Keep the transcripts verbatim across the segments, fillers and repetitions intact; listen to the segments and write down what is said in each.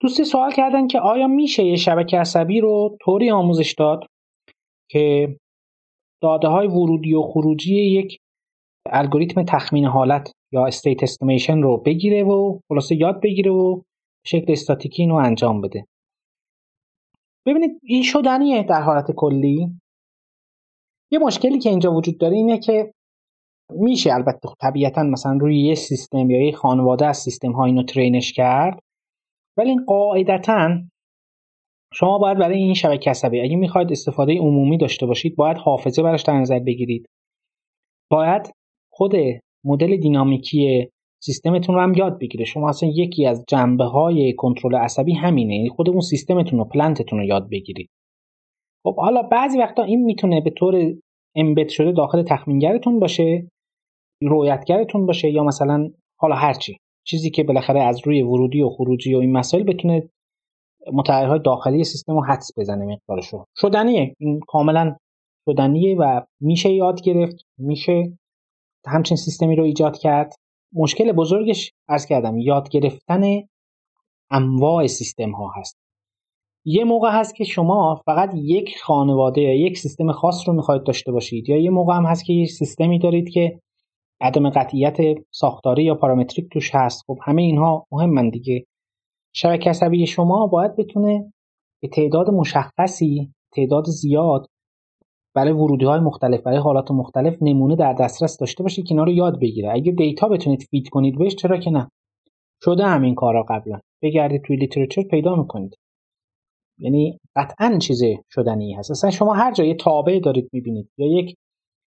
دوستی سوال کردن که آیا میشه یه شبکه عصبی رو طوری آموزش داد که داده های ورودی و خروجی یک الگوریتم تخمین حالت یا استیت استیمیشن رو بگیره و خلاصه یاد بگیره و شکل استاتیکی اینو انجام بده. ببینید این شدنیه در حالت کلی. یه مشکلی که اینجا وجود داره اینه که میشه البته طبیعتاً مثلا روی یه سیستم یا یه خانواده از سیستم ها اینو ترینش کرد، ولی قاعدتاً شما باید برای این شبکه عصبی اگه میخواید استفاده عمومی داشته باشید باید حافظه براش در نظر بگیرید، باید خود مدل دینامیکی سیستمتون رو هم یاد بگیره. شما اصلا یکی از جنبه‌های کنترل عصبی همینه، یعنی خود اون سیستمتون و پلنتتون رو یاد بگیرید. خب حالا بعضی وقتا این میتونه به طور امبد شده داخل تخمینگرتون باشه، رویتگرتون باشه، یا مثلا حالا هرچی چیزی که بالاخره از روی ورودی و خروجی و این مسائل بتونه متغیرهای داخلی سیستم رو حدس بزنه مقدارش رو. شدنیه، این کاملا شدنیه و میشه یاد گرفت، میشه همچین سیستمی رو ایجاد کرد. مشکل بزرگش عرض کردم یاد گرفتن انواع سیستم ها هست. یه موقع هست که شما فقط یک خانواده یا یک سیستم خاص رو میخواید داشته باشید، یا یه موقع هم هست که یه سیستمی دارید که عدم قطعیت ساختاری یا پارامتریک توش هست. خب همه اینها مهمن دیگه. شبکه عصبی شما باید بتونه به تعداد مشخصی، تعداد زیاد برای ورودی‌های مختلف، برای حالات مختلف نمونه در دسترس داشته باشه که اینا رو یاد بگیره. اگه دیتا بتونید فید کنید بهش چرا که نه. شده همین کارا قبلا. بگردید توی لیترچر پیدا می‌کنید. یعنی قطعاً چیز شدنی هست. اصلا شما هر جای تابع دارید می‌بینید یا یک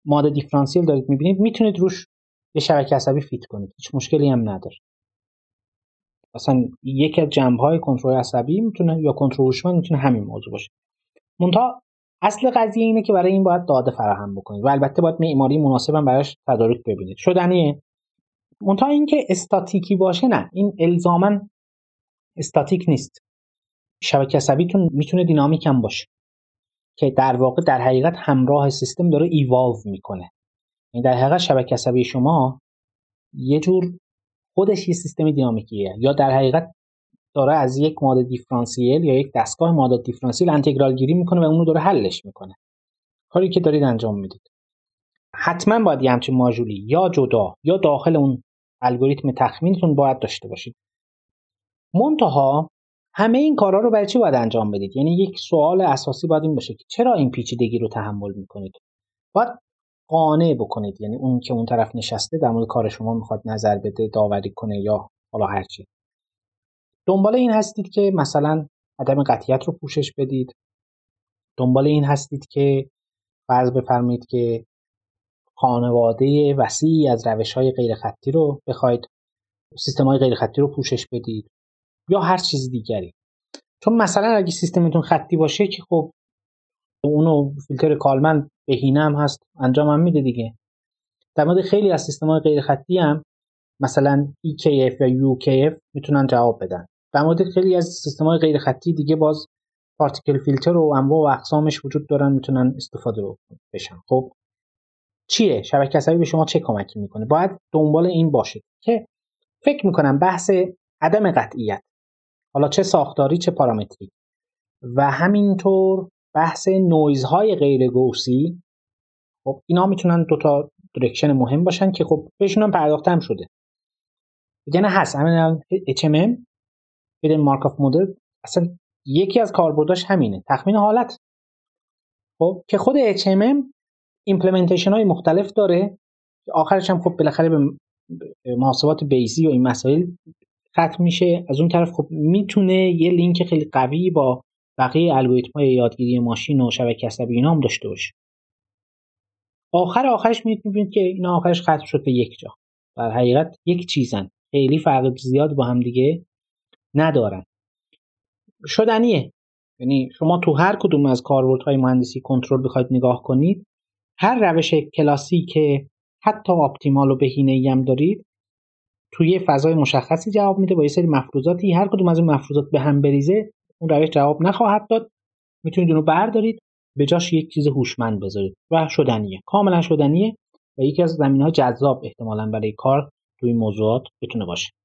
ماده دیفرانسیل دارید می‌بینید، میتونید روش یه شبکه عصبی فید کنید. هیچ مشکلی هم نداره. اصلا یک از جنبه‌های کنترل عصبی میتونه یا کنترل هوشمند میتونه همین موضوع باشه. منتها اصل قضیه اینه که برای این باید داده فراهم بکنید و البته باید معماری مناسبم براش تدارک ببینید. شدنیه. منتها اینکه استاتیکی باشه نه، این الزاماً استاتیک نیست. شبکه عصبیتون میتونه دینامیک هم باشه که در واقع در حقیقت همراه سیستم داره ایوالو میکنه. این در حقیقت شبکه عصبی شما یه جور خودش یه سیستم دینامیکیه، یا در حقیقت داره از یک ماده دیفرانسیل یا یک دستگاه ماده دیفرانسیل انتگرال گیری میکنه و اونو داره حلش میکنه. کاری که دارید انجام میدید حتما باید یه همچین ماژولی یا جدا یا داخل اون الگوریتم تخمینتون باید داشته باشید. منتها همه این کارا رو برای چی باید انجام بدید؟ یعنی یک سوال اساسی باید این باشه که چرا این پیچیدگی رو تحمل میکنید؟ باید قانع بکنید، یعنی اون که اون طرف نشسته در مورد کار شما میخواد نظر بده، داوری کنه یا حالا هر چی. دنبال این هستید که مثلا عدم قطعیت رو پوشش بدید. دنبال این هستید که فرض بفرمایید که خانواده وسیعی از روش‌های غیر خطی رو بخواید، سیستم‌های غیر خطی رو پوشش بدید یا هر چیز دیگری. چون مثلا اگه سیستمتون خطی باشه که خب اونو فیلتر کالمن بهینه هم هست انجام هم میده دیگه. در مورد خیلی از سیستم‌های غیر خطی هم مثلا ای کی اف یا یو کی اف میتونن جواب بدن. در مورد خیلی از سیستم‌های غیر خطی دیگه باز پارتیکل فیلتر و انواع و اقسامش وجود دارن، میتونن استفاده بشن. خب چیه شبکه عصبی به شما چه کمکی میکنه؟ باید دنبال این باشید که فکر میکنم بحث عدم قطعیت، حالا چه ساختاری چه پارامتری، و همینطور بحث نویزهای غیر گوسی، خب اینا میتونن دو تا دایرکشن مهم باشن که خب بهشون هم پرداخته هم شده. یعنی هست همین اچ ام ام Hidden Markov Model اصلا یکی از کاربرداش همینه، تخمین حالت. خب که خود اچ ام ام ایمپلمنتیشن های مختلف داره که آخرش هم خب بالاخره به محاسبات بیسی و این مسائل ختم میشه. از اون طرف خب میتونه یه لینک خیلی قوی با بقیه الگوریتم های یادگیری ماشین و شبکه عصبی اینا هم داشته باشه. آخر آخرش میبینید که اینا آخرش ختم شد به یک جا، در حقیقت یک چیزن، خیلی فرق زیاد با هم دیگه ندارن. شدنیه، یعنی شما تو هر کدوم از کاربردهای مهندسی کنترل بخواید نگاه کنید، هر روش کلاسی که حتی اپتیمال و بهینه‌ای هم دارید توی فضای مشخصی جواب میده با یه سری مفروضاتی. هر کدوم از این مفروضات به هم بریزه اون روش جواب نخواهد داد، میتونید اونو بردارید به جاش یک چیز هوشمند بذارید. و شدنیه، کاملا شدنیه و یکی از زمینه‌های جذاب احتمالاً برای کار توی موضوعات بتونه باشه.